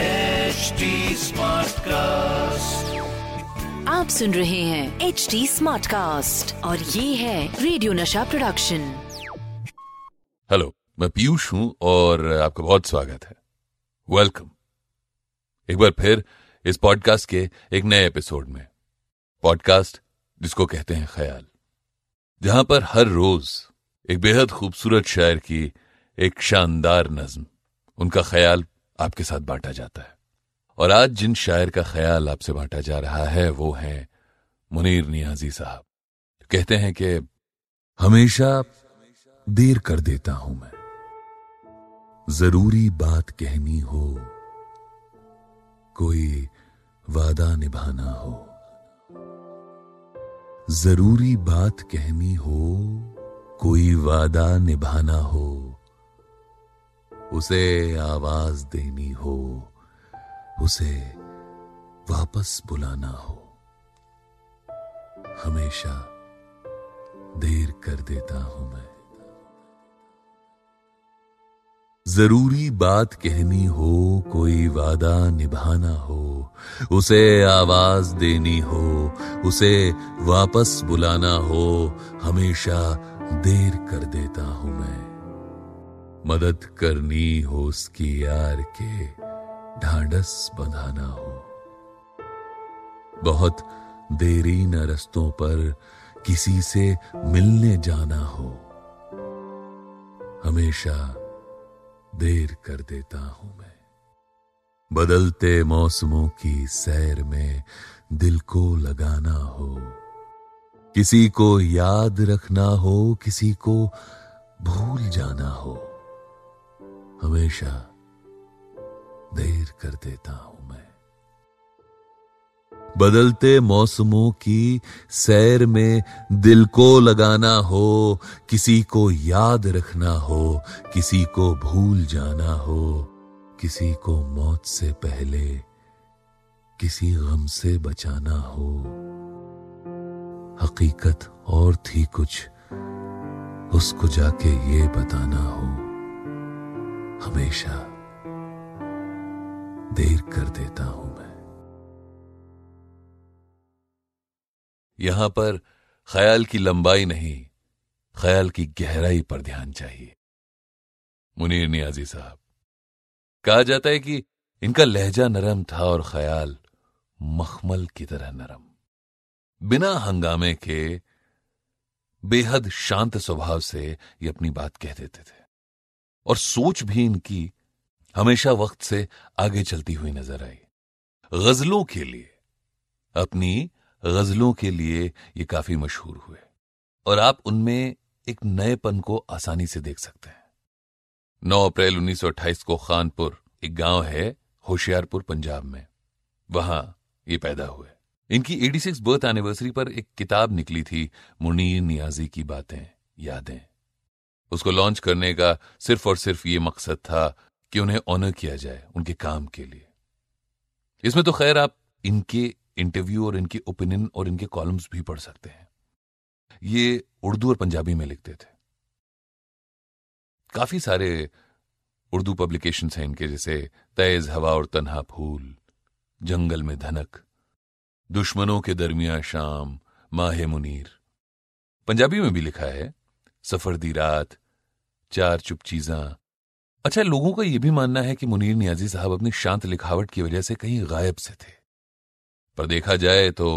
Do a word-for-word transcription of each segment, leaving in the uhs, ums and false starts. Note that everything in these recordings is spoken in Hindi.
H D स्मार्ट कास्ट, आप सुन रहे हैं H D स्मार्ट कास्ट और ये है रेडियो नशा प्रोडक्शन। हेलो, मैं पीयूष हूँ और आपका बहुत स्वागत है। वेलकम एक बार फिर इस पॉडकास्ट के एक नए एपिसोड में, पॉडकास्ट जिसको कहते हैं ख्याल, जहां पर हर रोज एक बेहद खूबसूरत शायर की एक शानदार नज्म, उनका ख्याल आपके साथ बांटा जाता है। और आज जिन शायर का ख्याल आपसे बांटा जा रहा है वो है मुनीर नियाजी साहब। कहते हैं कि हमेशा देर कर देता हूं मैं, जरूरी बात कहनी हो, कोई वादा निभाना हो, जरूरी बात कहनी हो, कोई वादा निभाना हो, उसे आवाज देनी हो, उसे वापस बुलाना हो, हमेशा देर कर देता हूं मैं। जरूरी बात कहनी हो, कोई वादा निभाना हो, उसे आवाज देनी हो, उसे वापस बुलाना हो, हमेशा देर कर देता हूं मैं। मदद करनी हो उसकी यार के, ढांढस बंधाना हो, बहुत देरी न रस्तों पर किसी से मिलने जाना हो, हमेशा देर कर देता हूं मैं। बदलते मौसमों की सैर में दिल को लगाना हो, किसी को याद रखना हो, किसी को भूल जाना हो, हमेशा देर कर देता हूं मैं। बदलते मौसमों की सैर में दिल को लगाना हो, किसी को याद रखना हो, किसी को भूल जाना हो, किसी को मौत से पहले किसी गम से बचाना हो, हकीकत और थी कुछ, उसको जाके ये बताना हो, हमेशा देर कर देता हूं मैं। यहां पर ख्याल की लंबाई नहीं, ख्याल की गहराई पर ध्यान चाहिए। मुनीर नियाजी साहब, कहा जाता है कि इनका लहजा नरम था और ख्याल मखमल की तरह नरम, बिना हंगामे के बेहद शांत स्वभाव से ये अपनी बात कह देते थे। और सोच भी इनकी हमेशा वक्त से आगे चलती हुई नजर आई। गजलों के लिए, अपनी गजलों के लिए ये काफी मशहूर हुए और आप उनमें एक नएपन को आसानी से देख सकते हैं। नौ अप्रैल उन्नीस सौ अट्ठाईस को खानपुर, एक गांव है होशियारपुर, पंजाब में, वहां ये पैदा हुए। इनकी छियासी बर्थ एनिवर्सरी पर एक किताब निकली थी, मुनीर नियाजी की बातें, यादें। उसको लॉन्च करने का सिर्फ और सिर्फ ये मकसद था कि उन्हें ऑनर किया जाए उनके काम के लिए। इसमें तो खैर आप इनके इंटरव्यू और इनके ओपिनियन और इनके कॉलम्स भी पढ़ सकते हैं। ये उर्दू और पंजाबी में लिखते थे। काफी सारे उर्दू पब्लिकेशंस हैं इनके, जैसे तेज हवा और तन्हा फूल, जंगल में धनक, दुश्मनों के दरमियां शाम, माहे मुनीर। पंजाबी में भी लिखा है, सफर दी रात, चार चुप चीजां। अच्छा, लोगों का यह भी मानना है कि मुनीर नियाजी साहब अपनी शांत लिखावट की वजह से कहीं गायब से थे। पर देखा जाए तो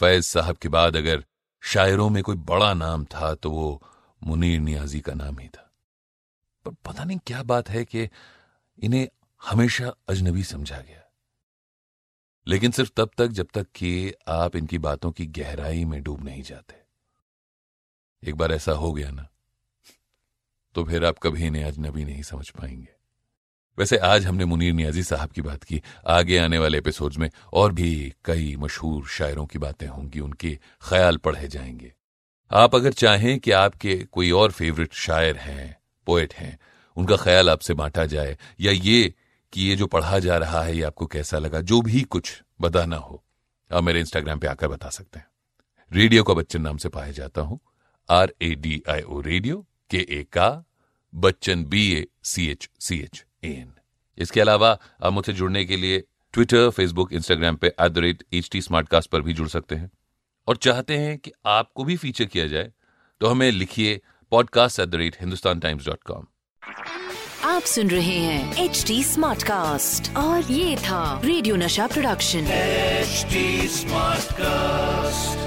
फैज साहब के बाद अगर शायरों में कोई बड़ा नाम था तो वो मुनीर नियाजी का नाम ही था। पर पता नहीं क्या बात है कि इन्हें हमेशा अजनबी समझा गया, लेकिन सिर्फ तब तक जब तक कि आप इनकी बातों की गहराई में डूब नहीं जाते। एक बार ऐसा हो गया ना तो फिर आप कभी इन्हें अजनबी नहीं समझ पाएंगे। वैसे आज हमने मुनीर नियाजी साहब की बात की, आगे आने वाले एपिसोड्स में और भी कई मशहूर शायरों की बातें होंगी, उनके ख्याल पढ़े जाएंगे। आप अगर चाहें कि आपके कोई और फेवरेट शायर हैं, पोएट हैं, उनका ख्याल आपसे बांटा जाए, या ये कि ये जो पढ़ा जा रहा है ये आपको कैसा लगा, जो भी कुछ बताना हो, आप मेरे इंस्टाग्राम पे आकर बता सकते हैं। रेडियो का बच्चन नाम से पाया जाता हूं, R A D I O radio, के ए का Bachchan, B A C H C H A N. इसके अलावा आप मुझसे जुड़ने के लिए ट्विटर, फेसबुक, इंस्टाग्राम पे at the rate H T Smartcast पर भी जुड़ सकते हैं। और चाहते हैं कि आपको भी फीचर किया जाए तो हमें लिखिए podcast at the rate Hindustan times dot com. आप सुन रहे हैं एच डी स्मार्ट कास्ट और ये था radio Nasha production H D smart cast.